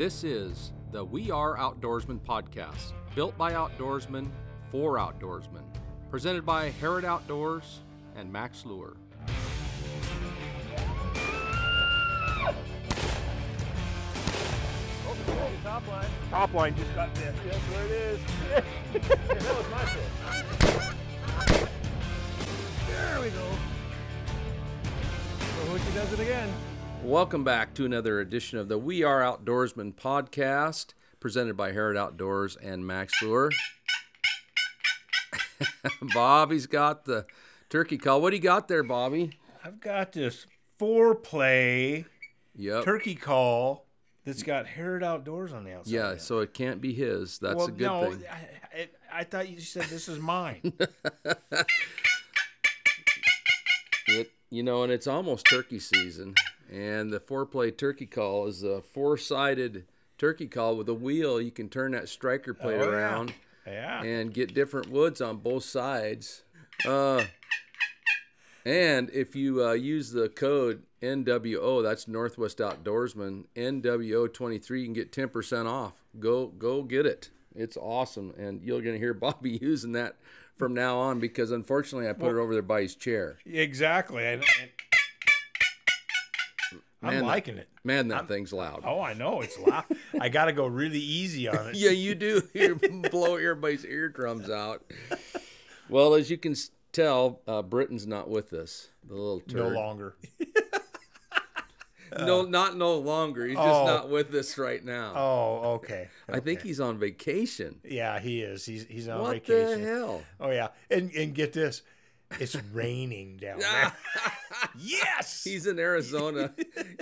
This is the We Are Outdoorsman podcast, built by outdoorsmen for outdoorsmen, presented by Harrod Outdoors and Mack's Lure. Top line. Top line just got this. Yes, there it is. Yeah, that was my fish. There we go. So Hoochie does it again. Welcome back to another edition of the We Are Outdoorsmen podcast, presented by Harrod Outdoors and Mack's Lure. Bobby's got the turkey call. What do you got there, Bobby? I've got this foreplay turkey call. That's got Harrod Outdoors on the outside. Yeah, so it can't be his. That's a good thing. I thought you said this is mine. And it's almost turkey season. And the foreplay turkey call is a four-sided turkey call with a wheel. You can turn that striker plate around and get different woods on both sides. And if you use the code NWO, that's Northwest Outdoorsman, NWO23, you can get 10% off. Go get it. It's awesome. And you're going to hear Bobby using that from now on because, unfortunately, I put it over there by his chair. Exactly. I'm liking it. Man, that thing's loud. Oh, I know. It's loud. I got to go really easy on it. Yeah, you do. You blow everybody's eardrums out. Well, as you can tell, Britain's not with us. The little turd. No longer. No longer. He's just not with us right now. Oh, okay. I think he's on vacation. Yeah, he is. He's on vacation. What the hell? Oh, yeah. And get this. It's raining down there. Yes! He's in Arizona.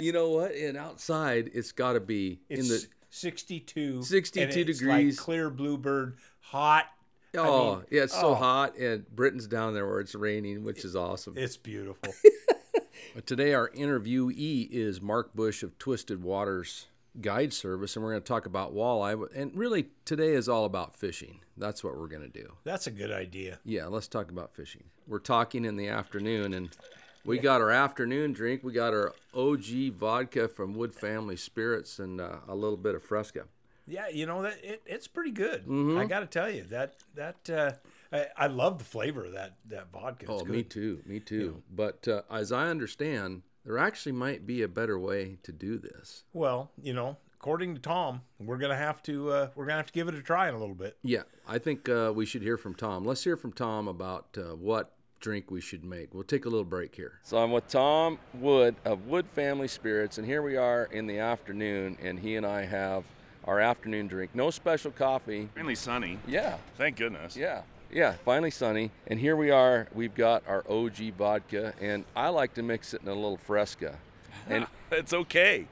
You know what? And outside, it's got to be in the 62 and it's degrees. Like clear bluebird, hot. Oh, it's so hot, and Britain's down there where it's raining, which is awesome. It's beautiful. Today, our interviewee is Marc Bush of Twisted Waters Guide Service, and we're going to talk about walleye. And really, today is all about fishing. That's what we're going to do. That's a good idea. Yeah, let's talk about fishing. We're talking in the afternoon, and we got our afternoon drink. We got our OG vodka from Wood Family Spirits and a little bit of Fresca. Yeah, that it's pretty good. Mm-hmm. I got to tell you I love the flavor of that vodka. It's good. Me too. Yeah. But as I understand, there actually might be a better way to do this. Well, according to Tom, we're gonna have to give it a try in a little bit. Yeah, I think we should hear from Tom. Let's hear from Tom about what drink we should make. We'll take a little break here. So I'm with Tom Wood of Wood Family Spirits, and here we are in the afternoon, and he and I have our afternoon drink. No special coffee. Finally sunny. Yeah. Thank goodness. Yeah, finally sunny. And here we are. We've got our OG vodka, and I like to mix it in a little Fresca. And it's okay.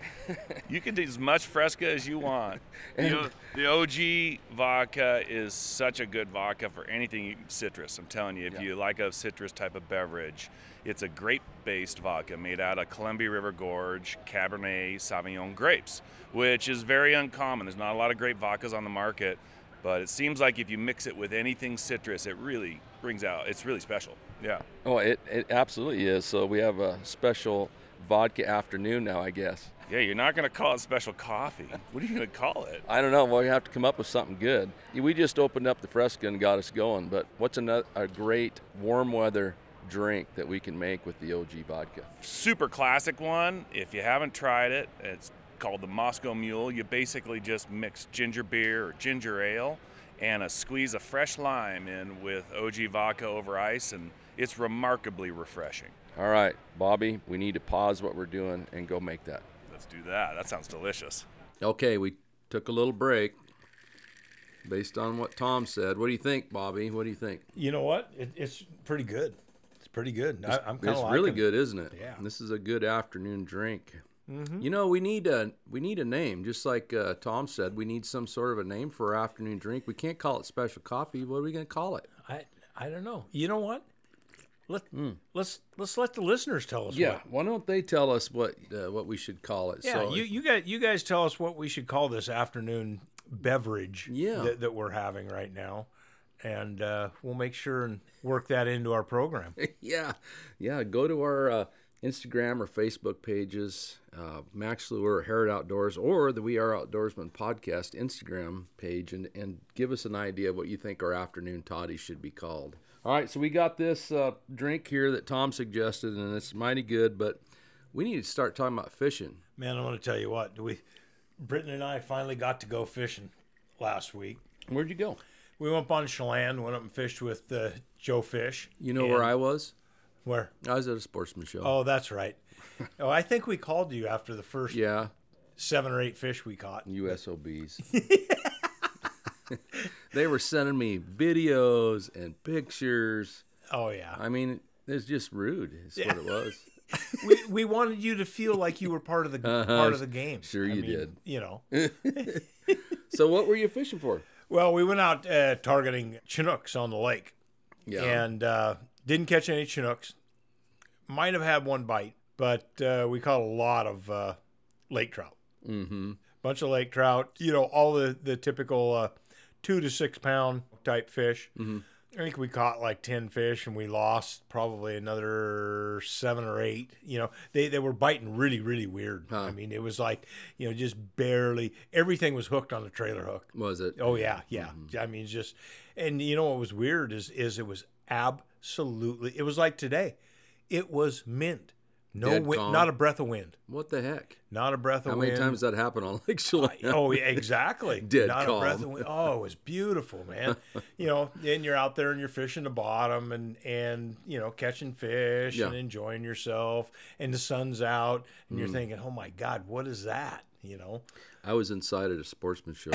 You can do as much Fresca as you want. The OG vodka is such a good vodka for anything citrus. I'm telling you, if you like a citrus type of beverage, it's a grape-based vodka made out of Columbia River Gorge Cabernet Sauvignon grapes, which is very uncommon. There's not a lot of grape vodkas on the market, but it seems like if you mix it with anything citrus, it really brings out, it's really special. Yeah. Oh, it absolutely is. So we have a special vodka afternoon now, I guess. Yeah, you're not going to call it special coffee. What are you going to call it? I don't know. Well, you have to come up with something good. We just opened up the Fresca and got us going, but what's a great warm weather drink that we can make with the OG vodka? Super classic one. If you haven't tried it, it's called the Moscow Mule. You basically just mix ginger beer or ginger ale and a squeeze of fresh lime in with OG vodka over ice, and it's remarkably refreshing. All right, Bobby, we need to pause what we're doing and go make that. Let's do that. That sounds delicious. Okay, we took a little break based on what Tom said. What do you think, Bobby? What do you think? You know what? It's pretty good. It's pretty good. I'm kind of liking it. It's really good, isn't it? Yeah. This is a good afternoon drink. Mm-hmm. We need a name. Just like Tom said, we need some sort of a name for our afternoon drink. We can't call it special coffee. What are we going to call it? I don't know. You know what? Let's let the listeners tell us. Yeah, why don't they tell us what we should call it? Yeah, so you guys tell us what we should call this afternoon beverage that we're having right now, and we'll make sure and work that into our program. Yeah, go to our Instagram or Facebook pages, Mack's Lure, Harrod Outdoors, or the We Are Outdoorsman podcast Instagram page, and give us an idea of what you think our afternoon toddy should be called. All right, so we got this drink here that Tom suggested, and it's mighty good, but we need to start talking about fishing. Man, I want to tell you what, Britton and I finally got to go fishing last week. Where'd you go? We went up on Chelan, went up and fished with Joe Fish. You know where I was? Where? I was at a sportsman show. Oh, that's right. Oh, I think we called you after the first 7 or 8 fish we caught. USOBs. They were sending me videos and pictures. Oh, yeah. I mean, it's just rude is what it was. We wanted you to feel like you were part of the part of the game. Sure you did. You know. So what were you fishing for? Well, we went out targeting Chinooks on the lake, and didn't catch any Chinooks. Might have had one bite, but we caught a lot of lake trout. Mm-hmm. Bunch of lake trout. You know, all the typical 2 to 6 pound type fish. Mm-hmm. I think we caught like 10 fish, and we lost probably another 7 or 8. You know, they were biting really, really weird. Huh. I mean, it was like, you know, just barely. Everything was hooked on the trailer hook. Was it? Oh, yeah, yeah. Mm-hmm. I mean, it's just, and you know what was weird is it was absolutely, it was like today. It was mint. No wind, not a breath of wind. What the heck? Not a breath of wind. How many times that happened on Lake Chelan? Oh, yeah, exactly. Dead not calm. A breath of wind. Oh, it was beautiful, man. You know, and you're out there and you're fishing the bottom and you know, catching fish and enjoying yourself. And the sun's out and you're thinking, oh my God, what is that? You know, I was inside at a sportsman show.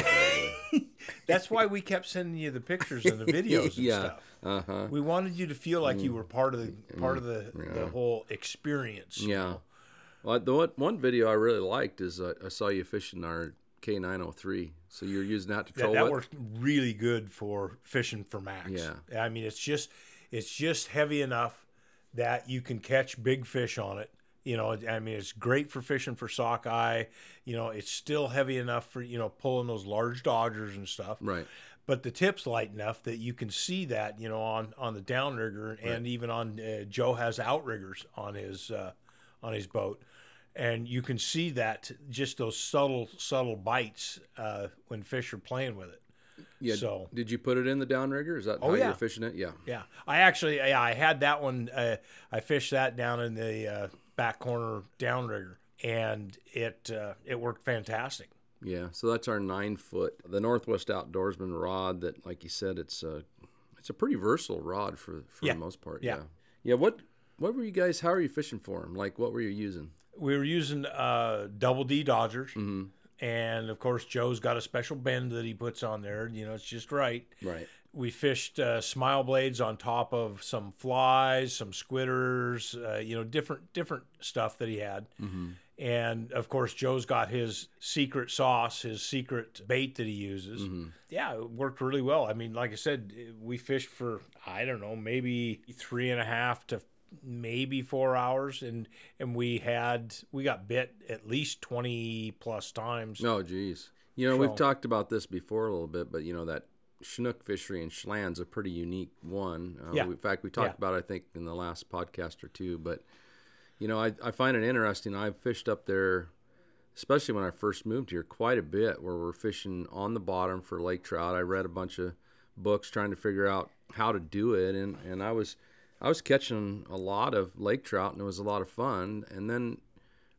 That's why we kept sending you the pictures and the videos and stuff. Uh-huh. We wanted you to feel like you were part of the whole experience. Yeah. You know? Well, the one video I really liked is I saw you fishing our K903. So you're using that to troll. That worked really good for fishing for Max. Yeah. I mean, it's just heavy enough that you can catch big fish on it. You know, I mean, it's great for fishing for sockeye. You know, it's still heavy enough for, you know, pulling those large dodgers and stuff. Right. But the tip's light enough that you can see that, you know, on the downrigger and even on Joe has outriggers on his boat. And you can see that just those subtle bites when fish are playing with it. Yeah. So did you put it in the downrigger? Is that how you're fishing it? Yeah. Yeah. I had that one. I fished that down in the back corner downrigger, and it worked fantastic. Yeah, so that's our 9-foot, the Northwest Outdoorsman rod. That, like you said, it's a pretty versatile rod for the most part. Yeah. Yeah. What were you guys? How are you fishing for them? Like, what were you using? We were using Double D Dodgers, and of course Joe's got a special bend that he puts on there. You know, it's just right. Right. We fished smile blades on top of some flies, some squitters, you know, different stuff that he had. Mm-hmm. And, of course, Joe's got his secret sauce, his secret bait that he uses. Mm-hmm. Yeah, it worked really well. I mean, like I said, we fished for, I don't know, maybe 3.5 to maybe 4 hours, and we got bit at least 20-plus times. Oh, geez. You know, we've talked about this before a little bit, but, you know, that Chinook fishery in Chelan's a pretty unique one. In fact, we talked about it, I think, in the last podcast or two. But, you know, I find it interesting. I've fished up there, especially when I first moved here, quite a bit where we're fishing on the bottom for lake trout. I read a bunch of books trying to figure out how to do it, and I was catching a lot of lake trout, and it was a lot of fun. And then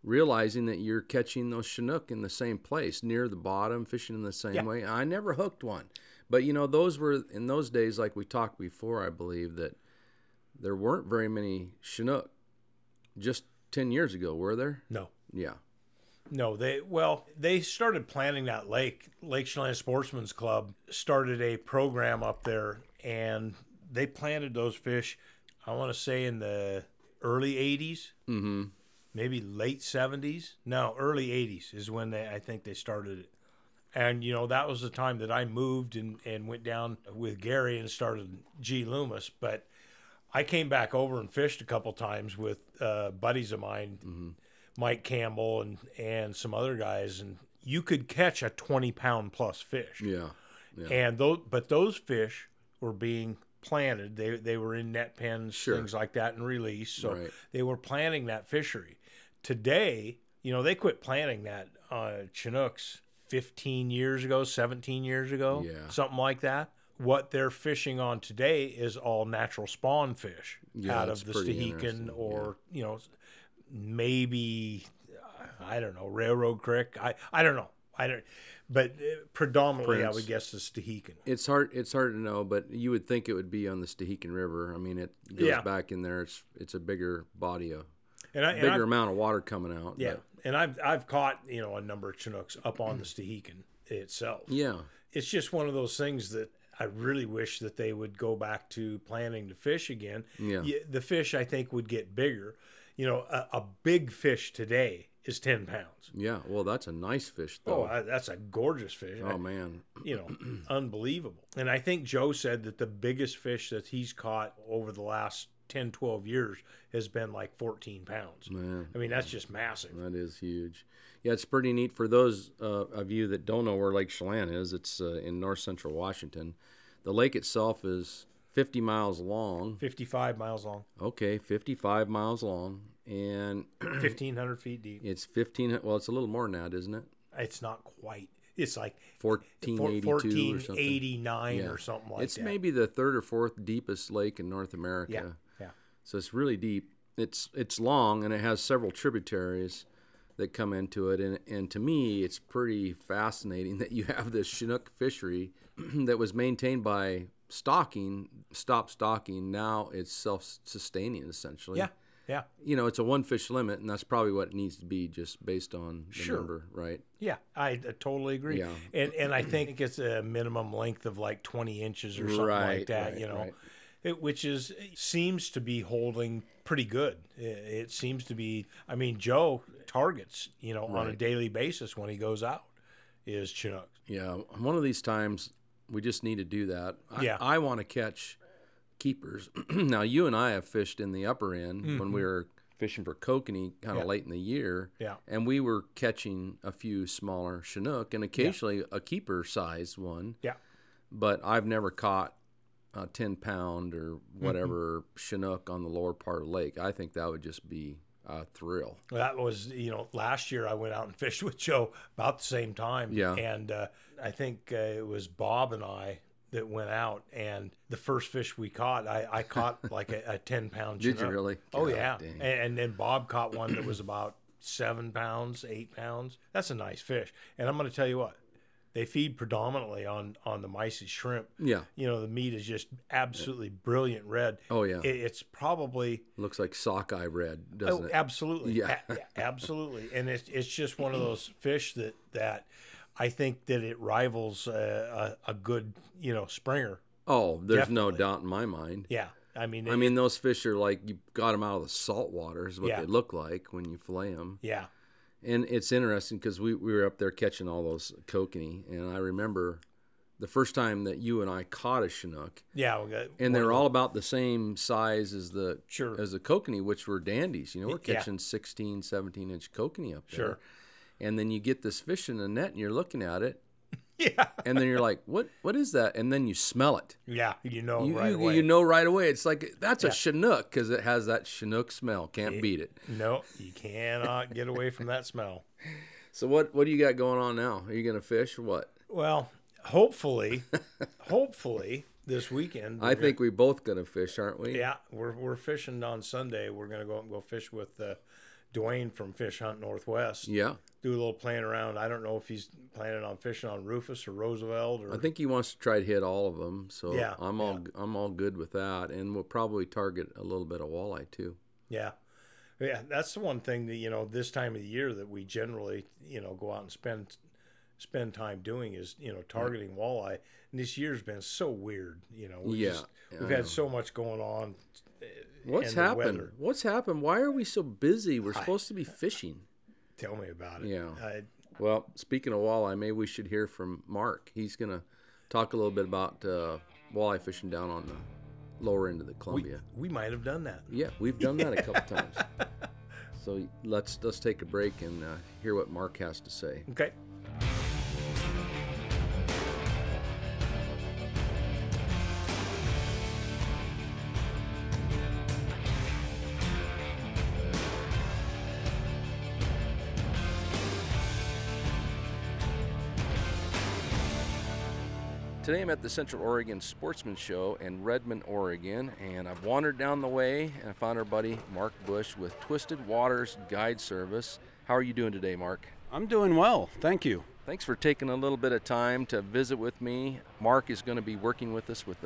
realizing that you're catching those Chinook in the same place, near the bottom, fishing in the same way. I never hooked one. But, you know, those were, in those days, like we talked before, I believe, that there weren't very many Chinook just 10 years ago, were there? No. Yeah. No, they started planning that lake. Lake Chelan Sportsman's Club started a program up there, and they planted those fish, I want to say, in the early 80s, maybe late 70s. No, early 80s is when I think they started it. And, you know, that was the time that I moved and went down with Gary and started G. Loomis. But I came back over and fished a couple times with buddies of mine, Mike Campbell and some other guys. And you could catch a 20-pound-plus fish. Yeah. And those fish were being planted. They were in net pens, sure, things like that, and release. So right, they were planning that fishery. Today, you know, they quit planning that Chinooks 15 years ago, 17 years ago, yeah, something like that. What they're fishing on today is all natural spawn fish, yeah, out of the Stehekin or, yeah, you know, maybe, I don't know, Railroad Creek. I don't know. But predominantly, Prince, I would guess the Stehekin. It's hard to know, but you would think it would be on the Stehekin River. I mean, it goes, yeah, back in there. It's a bigger body of, bigger amount of water coming out. Yeah, but, and I've caught, you know, a number of Chinooks up on the Stehekin itself. Yeah, it's just one of those things that I really wish that they would go back to planning to fish again. Yeah, the fish I think would get bigger. You know, a big fish today is 10 pounds. Yeah, well, that's a nice fish, though. Oh, that's a gorgeous fish. Oh, man. You know, unbelievable. And I think Joe said that the biggest fish that he's caught over the last 10, 12 years has been like 14 pounds. Man, I mean, that's just massive. That is huge. Yeah, it's pretty neat. For those of you that don't know where Lake Chelan is, it's in north central Washington. The lake itself is 50 miles long. 55 miles long. Okay, 55 miles long. And 1,500 feet deep. It's 1,500. Well, it's a little more now, isn't it? It's not quite. It's like 1,482 or something. 1,489, yeah, or something like it's that. It's maybe the third or fourth deepest lake in North America. Yeah. So it's really deep. It's long, and it has several tributaries that come into it. And to me, it's pretty fascinating that you have this Chinook fishery that was maintained by stocking. Now it's self-sustaining, essentially. Yeah. You know, it's a one fish limit, and that's probably what it needs to be, just based on the, sure, number, right? Yeah, I totally agree. Yeah. And I think it's a minimum length of like 20 inches or something, right, like that, right, you know, right. It seems to be holding pretty good. It seems to be, I mean, Joe targets, you know, right, on a daily basis when he goes out is Chinooks. Yeah, one of these times we just need to do that. I want to catch keepers. Now, you and I have fished in the upper end, mm-hmm, when we were fishing for kokanee kind of, yeah, late in the year, yeah, and we were catching a few smaller Chinook and occasionally, yeah, a keeper-sized one. Yeah, but I've never caught a 10-pound or whatever, mm-hmm, Chinook on the lower part of the lake. I think that would just be a thrill. That was, you know, last year I went out and fished with Joe about the same time, yeah, and I think it was Bob and I that went out, and the first fish we caught, I caught like a 10-pound Chinook. Did you really? Oh, God, yeah. And then Bob caught one that was about 7 pounds, 8 pounds. That's a nice fish. And I'm going to tell you what, they feed predominantly on the mice and shrimp. Yeah. You know, the meat is just absolutely, yeah, brilliant red. Oh, yeah. It's probably... Looks like sockeye red, doesn't it? Absolutely. Yeah. Absolutely. And it's just one of those fish that I think that it rivals a good, you know, Springer. Oh, there's definitely no doubt in my mind. Yeah. I mean, those fish are like, you got them out of the salt water is what, yeah, they look like when you fillet them. Yeah. And it's interesting because we were up there catching all those kokanee, and I remember the first time that you and I caught a Chinook. Yeah. And they're all about the same size as the, sure, as the kokanee, which were dandies. You know, we're catching, yeah, 16, 17-inch kokanee up there. Sure. And then you get this fish in the net, and you're looking at it. Yeah. And then you're like, what is that? And then you smell it. Yeah, you know right away. You know right away. It's like, that's, yeah, a Chinook, because it has that Chinook smell. Can't beat it. No, you cannot get away from that smell. So what do you got going on now? Are you going to fish or what? Well, hopefully this weekend. I think we're both going to fish, aren't we? Yeah, we're fishing on Sunday. We're going to go out and go fish with Dwayne from Fish Hunt Northwest. Yeah. Do a little playing around. I don't know if he's planning on fishing on Rufus or Roosevelt. I think he wants to try to hit all of them. So yeah, I'm all good with that. And we'll probably target a little bit of walleye too. Yeah. Yeah, that's the one thing that, you know, this time of the year that we generally, you know, go out and spend time doing is, you know, targeting, right, walleye. And this year's been so weird, you know. We've had so much going on. What's happened? Weather. What's happened? Why are we so busy? We're supposed to be fishing. Tell me about it. Yeah. Well, speaking of walleye, maybe we should hear from Marc. He's going to talk a little bit about walleye fishing down on the lower end of the Columbia. We might have done that. Yeah, we've done that a couple times. So let's take a break and hear what Marc has to say. Okay. Today I'm at the Central Oregon Sportsman Show in Redmond, Oregon, and I've wandered down the way and I found our buddy Marc Bush with Twisted Waters Guide Service. How are you doing today, Marc? I'm doing well, thank you. Thanks for taking a little bit of time to visit with me. Marc is going to be working with us with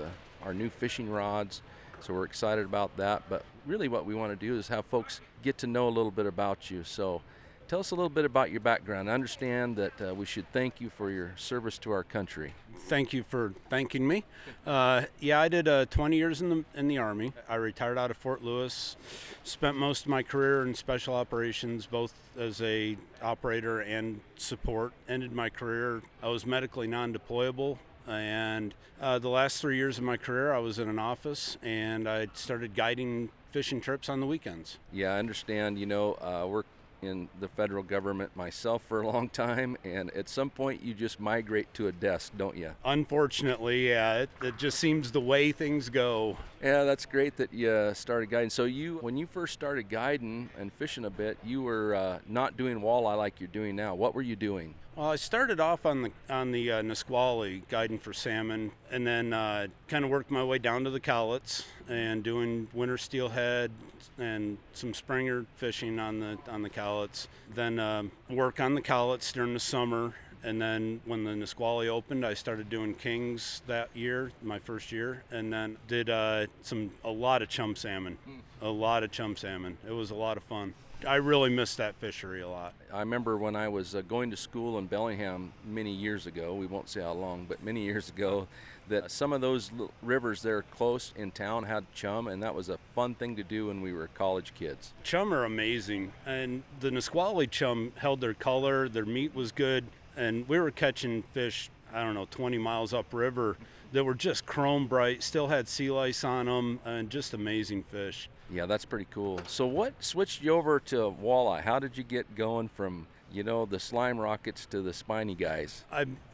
our new fishing rods, so we're excited about that. But really what we want to do is have folks get to know a little bit about you. So tell us a little bit about your background. I understand that we should thank you for your service to our country. Thank you for thanking me. I did 20 years in the Army. I retired out of Fort Lewis, spent most of my career in special operations, both as a operator and support. Ended my career, I was medically non-deployable, and the last 3 years of my career I was in an office, and I started guiding fishing trips on the weekends. Yeah, I understand. You know, we're in the federal government myself for a long time, and at some point you just migrate to a desk, don't you? Unfortunately, yeah, it just seems the way things go. Yeah, that's great that you started guiding. So when you first started guiding and fishing a bit, you were not doing walleye like you're doing now. What were you doing? Well, I started off on the Nisqually, guiding for salmon, and then kind of worked my way down to the Cowlitz and doing winter steelhead and some springer fishing on the Cowlitz. Then work on the Cowlitz during the summer, and then when the Nisqually opened, I started doing kings that year, my first year, and then did a lot of chum salmon. It was a lot of fun. I really miss that fishery a lot. I remember when I was going to school in Bellingham many years ago, we won't say how long, but many years ago, that some of those rivers there close in town had chum, and that was a fun thing to do when we were college kids. Chum are amazing, and the Nisqually chum held their color, their meat was good, and we were catching fish, I don't know, 20 miles upriver that were just chrome bright, still had sea lice on them, and just amazing fish. Yeah, that's pretty cool. So what switched you over to walleye? How did you get going from, you know, the slime rockets to the spiny guys?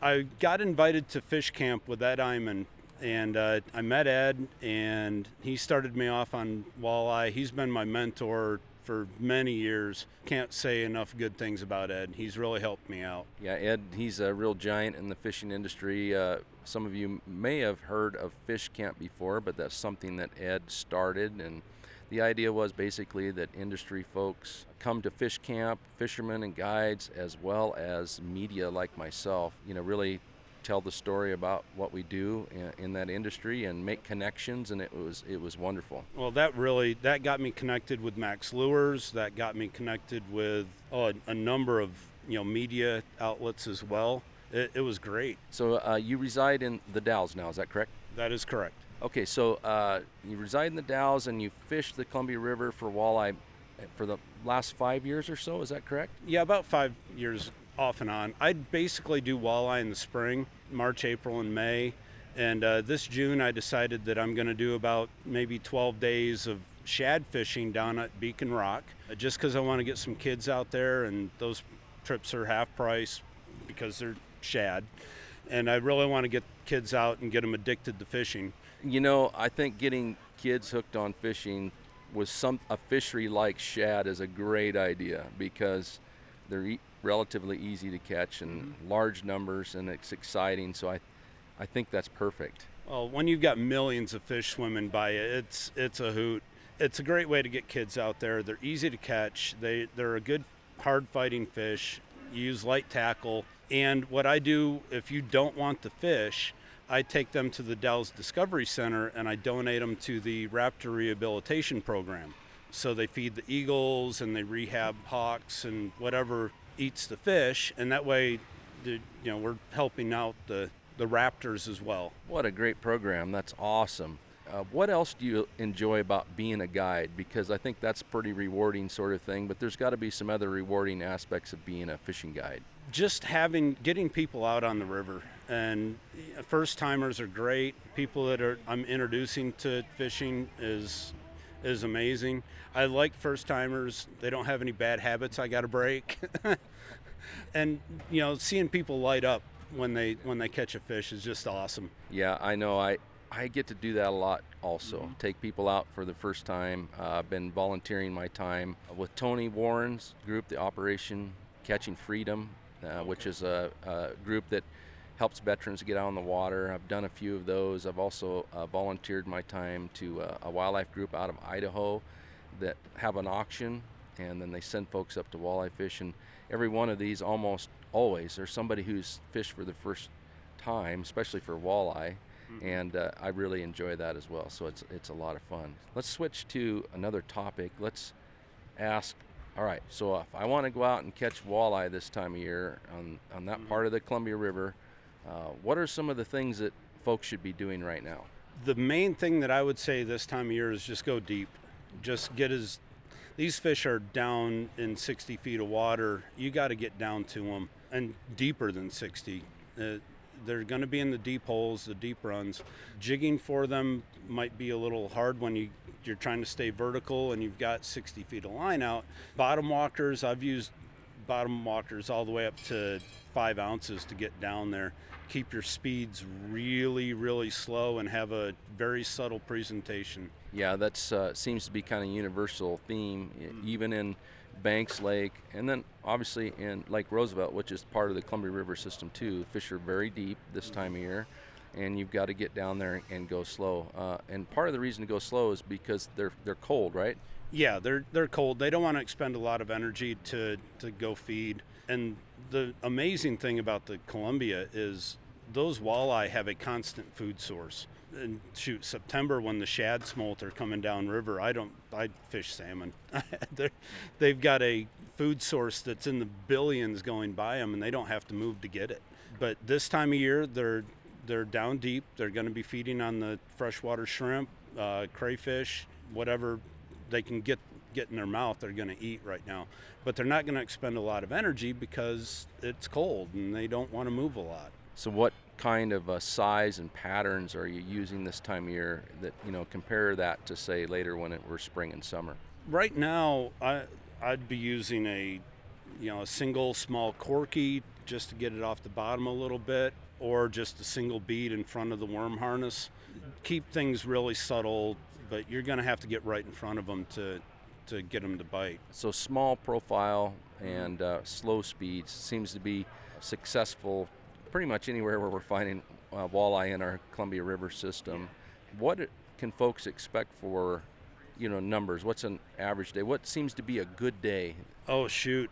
I got invited to Fish Camp with Ed Iman, and I met Ed, and he started me off on walleye. He's been my mentor for many years. Can't say enough good things about Ed. He's really helped me out. Yeah, Ed, he's a real giant in the fishing industry. Some of you may have heard of Fish Camp before, but that's something that Ed started, and the idea was basically that industry folks come to Fish Camp, fishermen and guides, as well as media like myself, you know, really tell the story about what we do in that industry and make connections, and it was wonderful. Well, that got me connected with Mack's Lures, that got me connected with a number of, you know, media outlets as well. It was great. So you reside in the Dalles now, is that correct? That is correct. Okay, so you reside in the Dalles and you fish the Columbia River for walleye for the last 5 years or so, is that correct? Yeah, about 5 years off and on. I'd basically do walleye in the spring, March, April, and May. And this June I decided that I'm going to do about maybe 12 days of shad fishing down at Beacon Rock, just because I want to get some kids out there, and those trips are half price because they're shad. And I really want to get kids out and get them addicted to fishing. You know, I think getting kids hooked on fishing with a fishery like shad is a great idea, because they're relatively easy to catch in large numbers, and it's exciting. So I think that's perfect. Well, when you've got millions of fish swimming by you, it's a hoot. It's a great way to get kids out there. They're easy to catch. They're a good hard fighting fish. You use light tackle. And what I do, if you don't want the fish, I take them to the Dalles Discovery Center and I donate them to the Raptor Rehabilitation Program. So they feed the eagles and they rehab hawks and whatever eats the fish, and that way, we're helping out the raptors as well. What a great program. That's awesome. What else do you enjoy about being a guide? Because I think that's a pretty rewarding sort of thing, but there's got to be some other rewarding aspects of being a fishing guide. Just getting people out on the river, and first timers are great. People that I'm introducing to fishing is amazing. I like first timers. They don't have any bad habits I got to break. And seeing people light up when they catch a fish is just awesome. Yeah, I know. I get to do that a lot also, take people out for the first time. I've been volunteering my time with Tony Warren's group, the Operation Catching Freedom, which is a group that helps veterans get out on the water. I've done a few of those. I've also volunteered my time to a wildlife group out of Idaho that have an auction, and then they send folks up to walleye fish. And every one of these, almost always, there's somebody who's fished for the first time, especially for walleye, and I really enjoy that as well. So it's a lot of fun. Let's switch to another topic. Let's ask, all right, so if I want to go out and catch walleye this time of year on that part of the Columbia River, what are some of the things that folks should be doing right now? The main thing that I would say this time of year is just go deep. Just get as, these fish are down in 60 feet of water. You got to get down to them, and deeper than 60. They're going to be in the deep holes, the deep runs. Jigging for them might be a little hard when you're trying to stay vertical and you've got 60 feet of line out. Bottom walkers, I've used bottom walkers all the way up to 5 ounces to get down there. Keep your speeds really, really slow and have a very subtle presentation. Yeah, that seems to be kind of a universal theme, even in Banks Lake, and then obviously in Lake Roosevelt, which is part of the Columbia River system too. Fish are very deep this time of year, and you've got to get down there and go slow. And part of the reason to go slow is because they're cold, right? Yeah, they're cold. They don't want to expend a lot of energy to go feed. And the amazing thing about the Columbia is those walleye have a constant food source. And shoot, September when the shad smolt are coming down river, I fish salmon. They've got a food source that's in the billions going by them, and they don't have to move to get it. But this time of year, they're down deep. They're going to be feeding on the freshwater shrimp, crayfish, whatever they can get in their mouth. They're going to eat right now, but they're not going to expend a lot of energy because it's cold and they don't want to move a lot. So what kind of size and patterns are you using this time of year that, you know, compare that to, say, later when we're spring and summer? Right now, I'd be using a single small corky just to get it off the bottom a little bit, or just a single bead in front of the worm harness. Keep things really subtle, but you're going to have to get right in front of them to get them to bite. So small profile and slow speeds seems to be successful pretty much anywhere where we're finding walleye in our Columbia River system. What can folks expect for, you know, numbers? What's an average day? What seems to be a good day? Oh, shoot.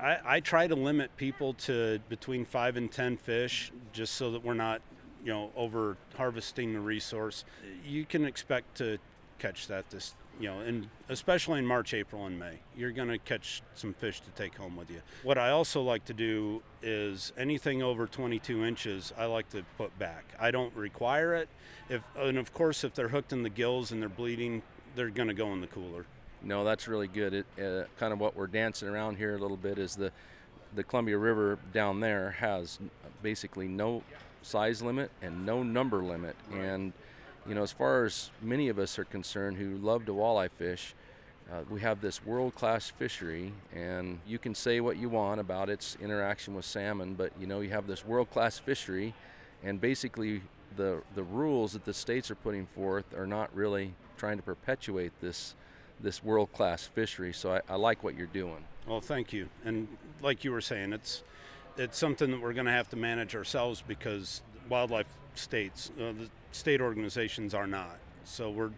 I try to limit people to between 5 and 10 fish just so that we're not, you know, over harvesting the resource. You can expect to catch that this, you know, and especially in March, April, and May, you're going to catch some fish to take home with you. What I also like to do is anything over 22 inches, I like to put back. I don't require it. If they're hooked in the gills and they're bleeding, they're going to go in the cooler. No, that's really good. It kind of what we're dancing around here a little bit is the Columbia River down there has basically no size limit and no number limit. Right. And you know, as far as many of us are concerned who love to walleye fish, we have this world-class fishery, and you can say what you want about its interaction with salmon, but you know, you have this world-class fishery, and basically the rules that the states are putting forth are not really trying to perpetuate this world-class fishery. So I like what you're doing. Well, thank you. And like you were saying, it's something that we're going to have to manage ourselves because wildlife states, the state organizations are not. So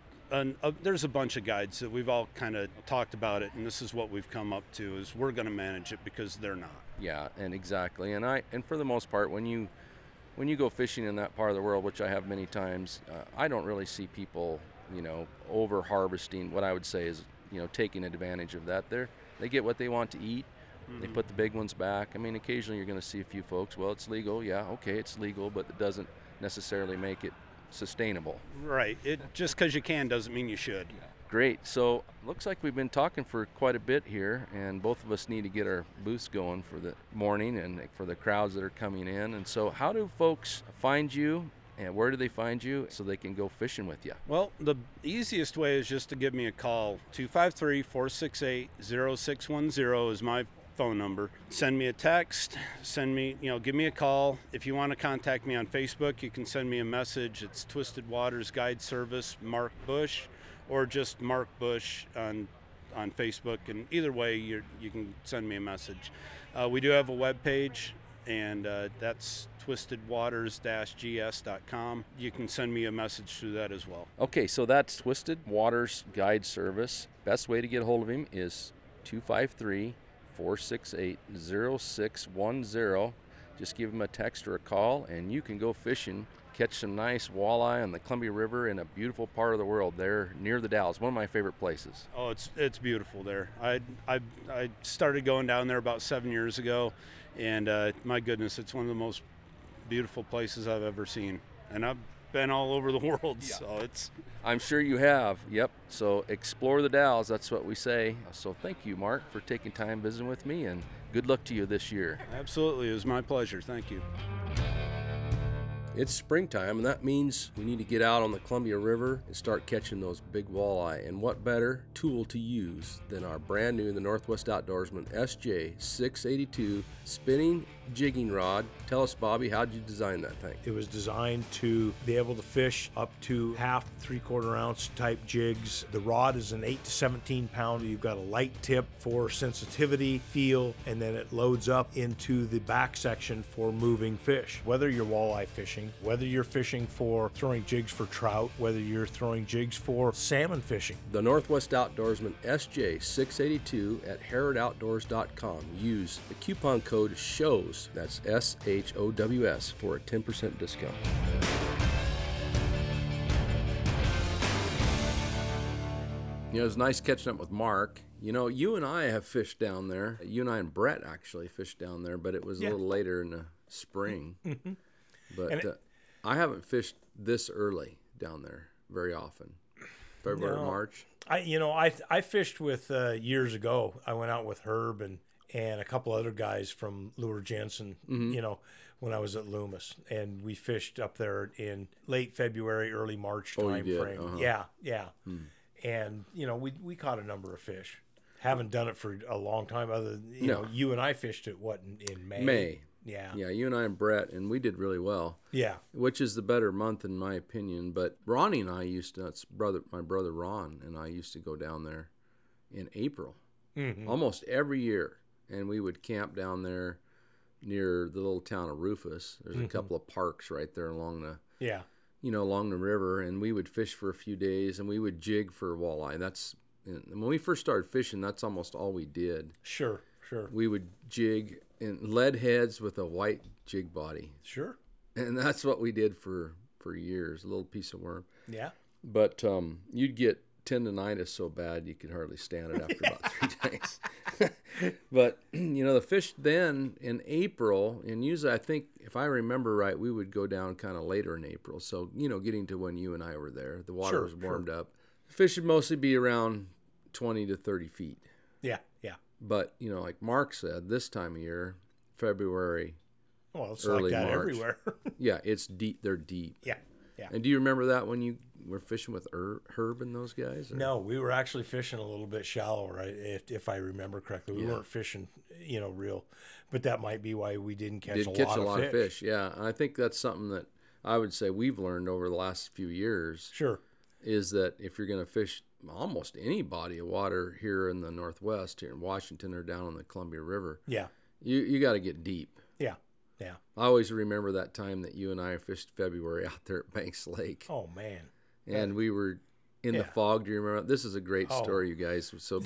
there's a bunch of guides that we've all kind of talked about it, and this is what we've come up to is we're going to manage it because they're not. Yeah, and exactly. And I for the most part, when you go fishing in that part of the world, which I have many times, I don't really see people, you know, over harvesting. What I would say is, you know, taking advantage of that. They get what they want to eat. They put the big ones back. I mean, occasionally you're going to see a few folks, well, it's legal. Yeah, okay, it's legal, but it doesn't necessarily make it sustainable. Right. It just because you can doesn't mean you should. Yeah. Great. So looks like we've been talking for quite a bit here, and both of us need to get our booths going for the morning and for the crowds that are coming in. And so how do folks find you, and where do they find you so they can go fishing with you? Well, the easiest way is just to give me a call. 253-468-0610 is my phone number. Send me a text, give me a call. If you want to contact me on Facebook, you can send me a message. It's Twisted Waters Guide Service, Marc Bush, or just Marc Bush on Facebook. And either way, you can send me a message. We do have a webpage, and that's twistedwaters-gs.com. You can send me a message through that as well. Okay, so that's Twisted Waters Guide Service. Best way to get a hold of him is 253-468-0610. Just give him a text or a call, and you can go fishing, catch some nice walleye on the Columbia River in a beautiful part of the world there near the Dalles, one of my favorite places. Oh, it's beautiful there. I started going down there about 7 years ago, and my goodness, it's one of the most beautiful places I've ever seen. And I've been all over the world, yeah. So it's... I'm sure you have, yep. So explore the Dalles, that's what we say. So thank you, Mark, for taking time visiting with me, and good luck to you this year. Absolutely, it was my pleasure, thank you. It's springtime, and that means we need to get out on the Columbia River and start catching those big walleye. And what better tool to use than our brand new, the Northwest Outdoorsman SJ682 spinning jigging rod. Tell us, Bobby, how'd you design that thing? It was designed to be able to fish up to half, 3/4 ounce type jigs. The rod is an 8 to 17 pounder. You've got a light tip for sensitivity, feel, and then it loads up into the back section for moving fish. Whether you're walleye fishing, whether you're fishing for throwing jigs for trout, whether you're throwing jigs for salmon fishing. The Northwest Outdoorsman SJ682 at harrodoutdoors.com. Use the coupon code SHOWS, that's SHOWS, for a 10% discount. You know, it was nice catching up with Mark. You know, you and I have fished down there. You and I and Brett actually fished down there, but it was a little later in the spring. Mm-hmm. But I haven't fished this early down there very often. February, March. I fished with years ago. I went out with Herb and a couple other guys from Lure Jensen, mm-hmm. you know, when I was at Loomis. And we fished up there in late February, early March time frame. Uh-huh. Yeah. Hmm. And, you know, we caught a number of fish. Haven't done it for a long time other than, you know, you and I fished it, in May? May. Yeah, you and I and Brett, and we did really well. Yeah. Which is the better month, in my opinion. But Ronnie and I my brother Ron and I used to go down there in April, mm-hmm. almost every year. And we would camp down there near the little town of Rufus. There's mm-hmm. a couple of parks right there along the river. And we would fish for a few days, and we would jig for walleye. When we first started fishing, that's almost all we did. Sure. We would jig in lead heads with a white jig body. Sure. And that's what we did for years, a little piece of worm. Yeah. But you'd get tendonitis so bad you could hardly stand it after about 3 days. But, you know, the fish then in April, and usually I think, if I remember right, we would go down kind of later in April. So, you know, getting to when you and I were there, the water was warmed up. The fish would mostly be around 20 to 30 feet. Yeah. But, you know, like Mark said, this time of year, February, it's early like that March, everywhere. Yeah, it's deep. They're deep. Yeah. And do you remember that when you were fishing with Herb and those guys? Or? No, we were actually fishing a little bit shallower, right? If I remember correctly. We weren't fishing, you know, real. But that might be why we didn't catch a lot of fish. Yeah, and I think that's something that I would say we've learned over the last few years. Sure. Is that if you're going to fish almost any body of water here in the Northwest, here in Washington or down on the Columbia River, you got to get deep. Yeah. I always remember that time that you and I fished February out there at Banks Lake. Oh, man. And we were in the fog. Do you remember? This is a great story, you guys. So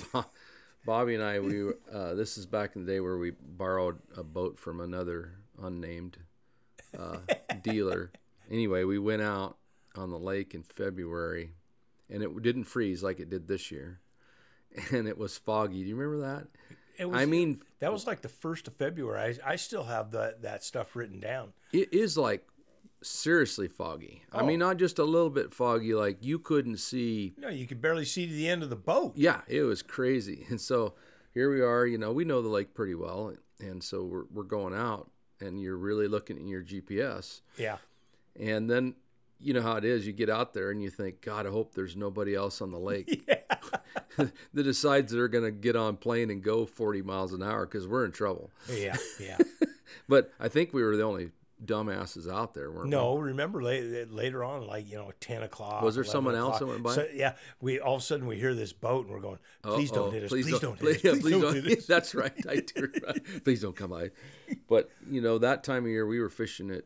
Bobby and I, we this is back in the day where we borrowed a boat from another unnamed dealer. Anyway, we went out on the lake in February, and it didn't freeze like it did this year, and it was foggy. Do you remember that? That was like the 1st of February. I still have that stuff written down. It is like seriously foggy. Oh. I mean, not just a little bit foggy, like you couldn't see. No, you could barely see to the end of the boat. Yeah, it was crazy. And so here we are, you know, we know the lake pretty well, and so we're going out, and you're really looking at your GPS. Yeah. And then you know how it is. You get out there and you think, God, I hope there's nobody else on the lake that decides they're going to get on plane and go 40 miles an hour because we're in trouble. Yeah. But I think we were the only dumbasses out there, weren't we? No, remember later on, like, 10 o'clock. Was there someone else that went by? So, yeah, all of a sudden we hear this boat and we're going, please don't hit us, please don't hit us, please don't hit us. That's right. I do. Please don't come by. But, that time of year we were fishing at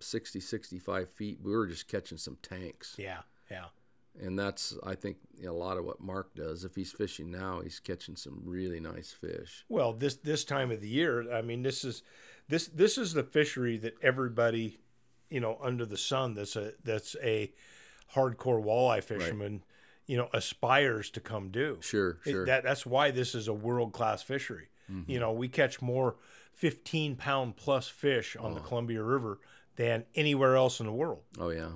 60, 65 feet. We were just catching some tanks. Yeah, yeah. And that's, I think, a lot of what Marc does. If he's fishing now, he's catching some really nice fish. Well, this time of the year, I mean, this is the fishery that everybody, under the sun, that's a hardcore walleye fisherman, right, aspires to come do. Sure. That's why this is a world-class fishery. Mm-hmm. We catch more 15-pound plus fish on the Columbia River than anywhere else in the world. Oh yeah.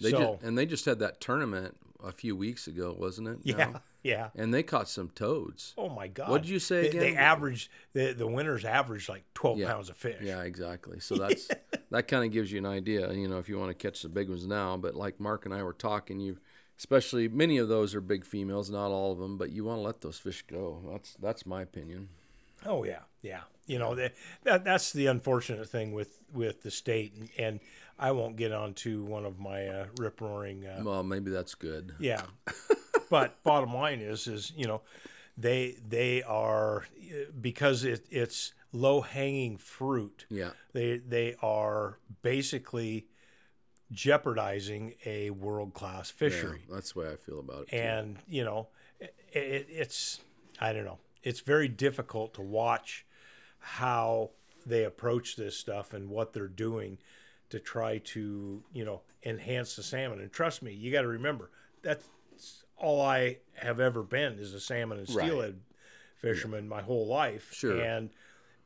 They just had that tournament a few weeks ago, wasn't it? Yeah, no? Yeah. And they caught some toads. Oh my God! What did you say again? They averaged the winners averaged like 12 pounds of fish. Yeah, exactly. So that's that kind of gives you an idea, if you want to catch the big ones now. But like Marc and I were talking, especially many of those are big females, not all of them, but you want to let those fish go. That's my opinion. Oh yeah, yeah. That's the unfortunate thing with the state, and I won't get onto one of my rip-roaring. Well, maybe that's good. Yeah, but bottom line is they are, because it's low-hanging fruit. Yeah, they are basically jeopardizing a world-class fishery. Yeah, that's the way I feel about it. And it's I don't know. It's very difficult to watch how they approach this stuff and what they're doing to try to, enhance the salmon. And trust me, you got to remember, that's all I have ever been is a salmon and steelhead fisherman my whole life. Sure.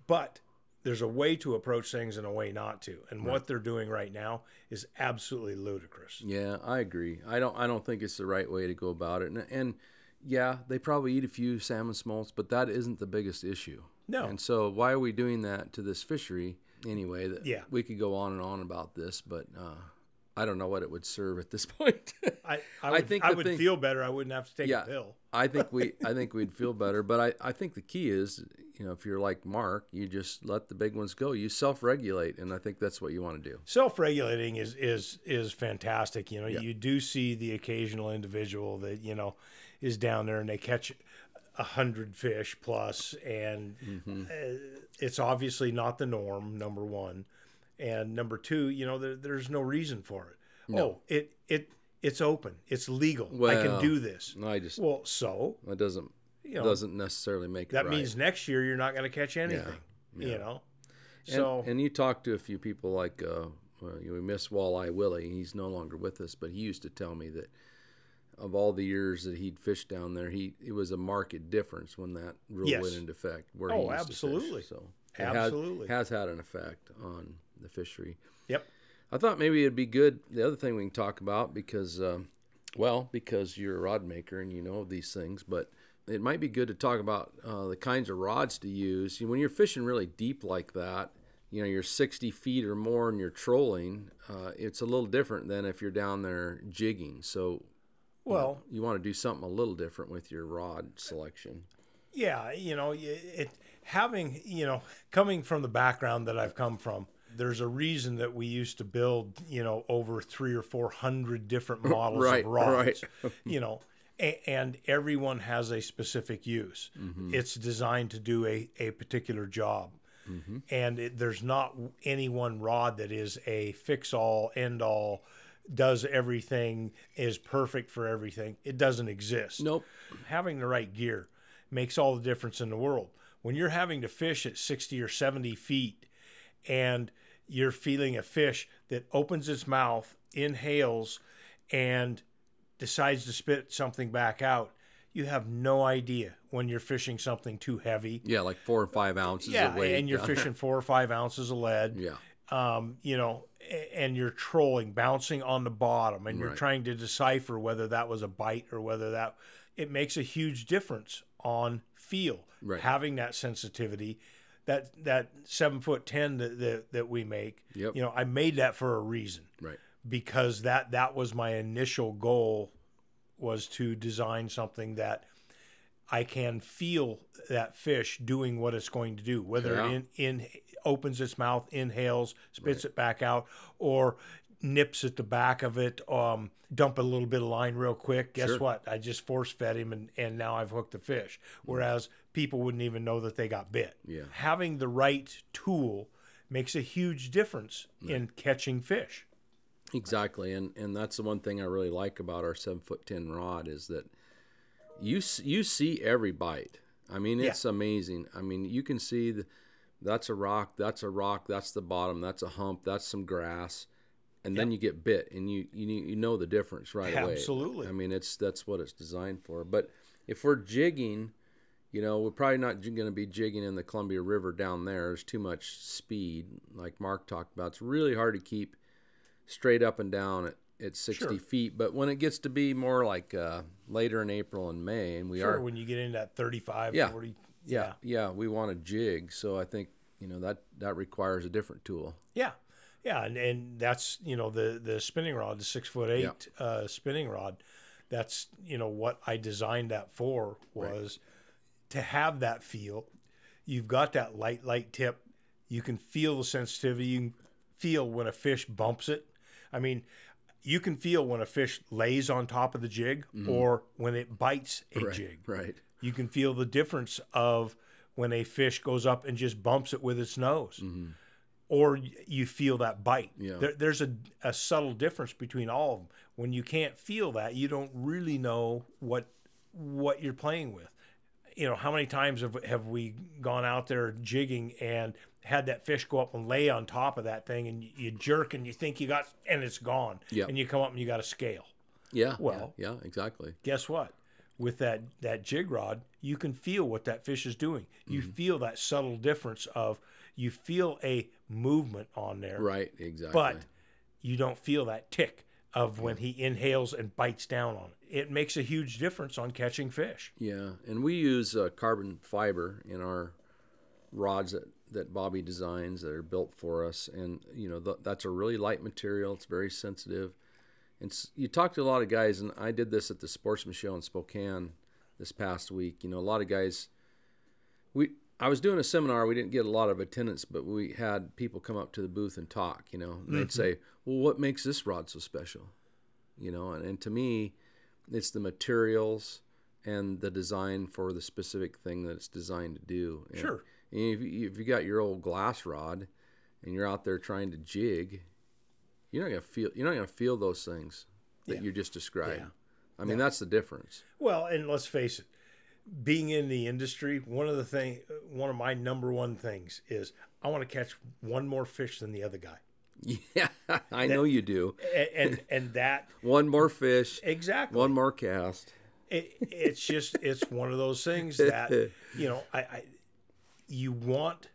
But there's a way to approach things and a way not to. And what they're doing right now is absolutely ludicrous. Yeah, I agree. I don't think it's the right way to go about it. And yeah, they probably eat a few salmon smolts, but that isn't the biggest issue. No. And so why are we doing that to this fishery anyway? We could go on and on about this, but I don't know what it would serve at this point. I would feel better. I wouldn't have to take a pill. I think we'd feel better. But I think the key is, if you're like Marc, you just let the big ones go. You self-regulate, and I think that's what you want to do. Self-regulating is fantastic. You do see the occasional individual that, is down there and they catch 100 fish plus, and it's obviously not the norm, number one. And number two, there's no reason for it. No. Oh, it's open. It's legal. Well, I can do this. It doesn't doesn't necessarily make it right. That means next year you're not going to catch anything, And you talk to a few people like we miss Walleye Willie. He's no longer with us, but he used to tell me that of all the years that he'd fished down there, it was a marked difference when that rule went into effect. Absolutely. So it absolutely has had an effect on the fishery. Yep. I thought maybe it'd be good. The other thing we can talk about because you're a rod maker and you know these things, but it might be good to talk about the kinds of rods to use. When you're fishing really deep like that, you're 60 feet or more and you're trolling, it's a little different than if you're down there jigging. So well, you want to do something a little different with your rod selection. Yeah, coming from the background that I've come from, there's a reason that we used to build, over 300 or 400 different models of rods. Right. And everyone has a specific use. Mm-hmm. It's designed to do a particular job. Mm-hmm. And there's not any one rod that is a fix-all, end-all, does everything, is perfect for everything. It doesn't exist. Nope. Having the right gear makes all the difference in the world. When you're having to fish at 60 or 70 feet and you're feeling a fish that opens its mouth, inhales, and decides to spit something back out, you have no idea when you're fishing something too heavy. Yeah, like 4 or 5 ounces of weight. And you're fishing 4 or 5 ounces of lead. Yeah. And you're trolling, bouncing on the bottom, and you're trying to decipher whether that was a bite or whether that, it makes a huge difference on feel. Right. Having that sensitivity, that 7'10" that we make, I made that for a reason, right? Because that was my initial goal, was to design something that I can feel that fish doing what it's going to do, whether in opens its mouth, inhales, spits it back out, or nips at the back of it, dump a little bit of line real quick. Guess what? I just force fed him, and now I've hooked the fish. Whereas people wouldn't even know that they got bit. Yeah. Having the right tool makes a huge difference in catching fish. Exactly. And that's the one thing I really like about our 7'10" rod is that you see every bite. I mean, it's amazing. I mean, you can see that's a rock, that's the bottom, that's a hump, that's some grass. And then you get bit, and you know the difference right away. Absolutely. I mean, that's what it's designed for. But if we're jigging, you know, we're probably not going to be jigging in the Columbia River down there. There's too much speed, like Mark talked about. It's really hard to keep straight up and down at 60 feet. But when it gets to be more like later in April and May, and we are when you get into that 35, 40. Yeah, we want to jig. So I think, you know, that requires a different tool. Yeah. Yeah, and that's, you know, the spinning rod, the 6'8" spinning rod. That's, you know, what I designed that for was to have that feel. You've got that light tip. You can feel the sensitivity. You can feel when a fish bumps it. I mean, you can feel when a fish lays on top of the jig or when it bites a jig. Right. You can feel the difference of when a fish goes up and just bumps it with its nose. Mm-hmm. Or you feel that bite. Yeah. There's a subtle difference between all of them. When you can't feel that, you don't really know what you're playing with. You know, how many times have we gone out there jigging and had that fish go up and lay on top of that thing, and you jerk and you think you got, and it's gone. Yep. And you come up and you got a scale. Yeah. Well. Yeah, exactly. Guess what? With that jig rod, you can feel what that fish is doing. You feel that subtle difference of, you feel a movement on there. Right, exactly. But you don't feel that tick of when he inhales and bites down on it. It makes a huge difference on catching fish. Yeah, and we use carbon fiber in our rods that Bobby designs that are built for us. And, you know, that's a really light material. It's very sensitive. And you talk to a lot of guys, and I did this at the Sportsman Show in Spokane this past week. You know, a lot of guys, I was doing a seminar. We didn't get a lot of attendance, but we had people come up to the booth and talk, you know. And they'd say, well, what makes this rod so special? You know, and to me, it's the materials and the design for the specific thing that it's designed to do. And, sure. And if you got your old glass rod and you're out there trying to jig, you're not gonna feel those things that you just described. Yeah. I mean, that's the difference. Well, and let's face it. Being in the industry, one of my number one things is I want to catch one more fish than the other guy. Yeah, I know you do. And that one more fish, exactly. One more cast. It's just it's one of those things that you know you want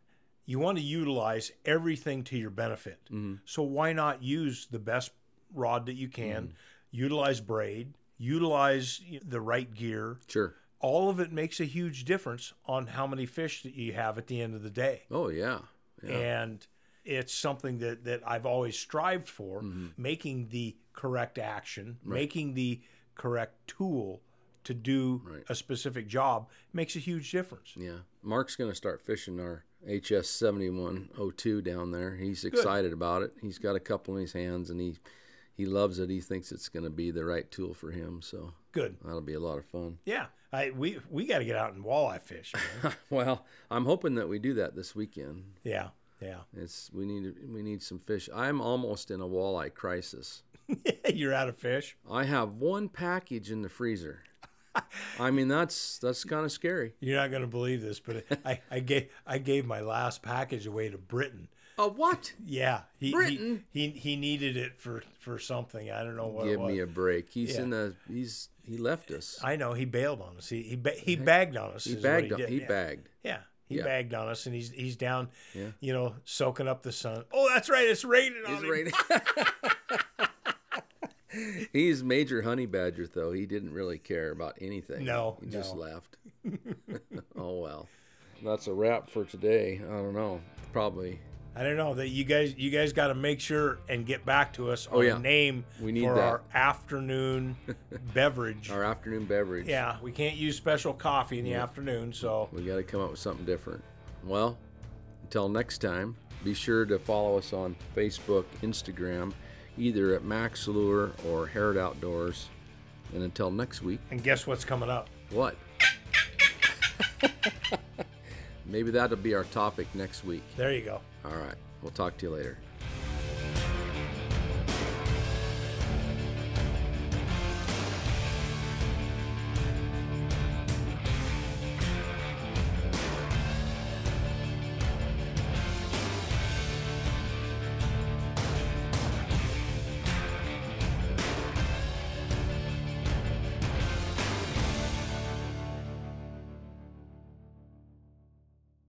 to utilize everything to your benefit. Mm-hmm. So why not use the best rod that you can? Mm-hmm. Utilize braid. Utilize the right gear. Sure. All of it makes a huge difference on how many fish that you have at the end of the day. Oh, yeah. And it's something that I've always strived for, making the correct action, making the correct tool to do a specific job makes a huge difference. Yeah. Mark's going to start fishing our HS7102 down there. He's excited about it. He's got a couple in his hands, and he loves it. He thinks it's going to be the right tool for him, so... Good. That'll be a lot of fun. Yeah. We got to get out and walleye fish. Well, I'm hoping that we do that this weekend. Yeah. Yeah. We need some fish. I'm almost in a walleye crisis. You're out of fish? I have one package in the freezer. I mean, that's kind of scary. You're not going to believe this, but I gave my last package away to Britain. A what? Yeah. Britain? He needed it for something. I don't know what it was. Give me a break. He's in a... He left us. I know. He bailed on us. He bagged on us. He bagged. Yeah. He bagged on us, and he's down, you know, soaking up the sun. Oh, that's right. It's raining on him. He's major honey badger, though. He didn't really care about anything. No. He just left. Oh, well. That's a wrap for today. I don't know. Probably... I don't know that you guys got to make sure and get back to us on a name for our afternoon beverage. Our afternoon beverage. Yeah, we can't use special coffee in the afternoon, so we got to come up with something different. Well, Till next time, be sure to follow us on Facebook, Instagram, either at Mack's Lure or Harrod Outdoors. And until next week. And guess what's coming up? What? Maybe that'll be our topic next week. There you go. All right. We'll talk to you later.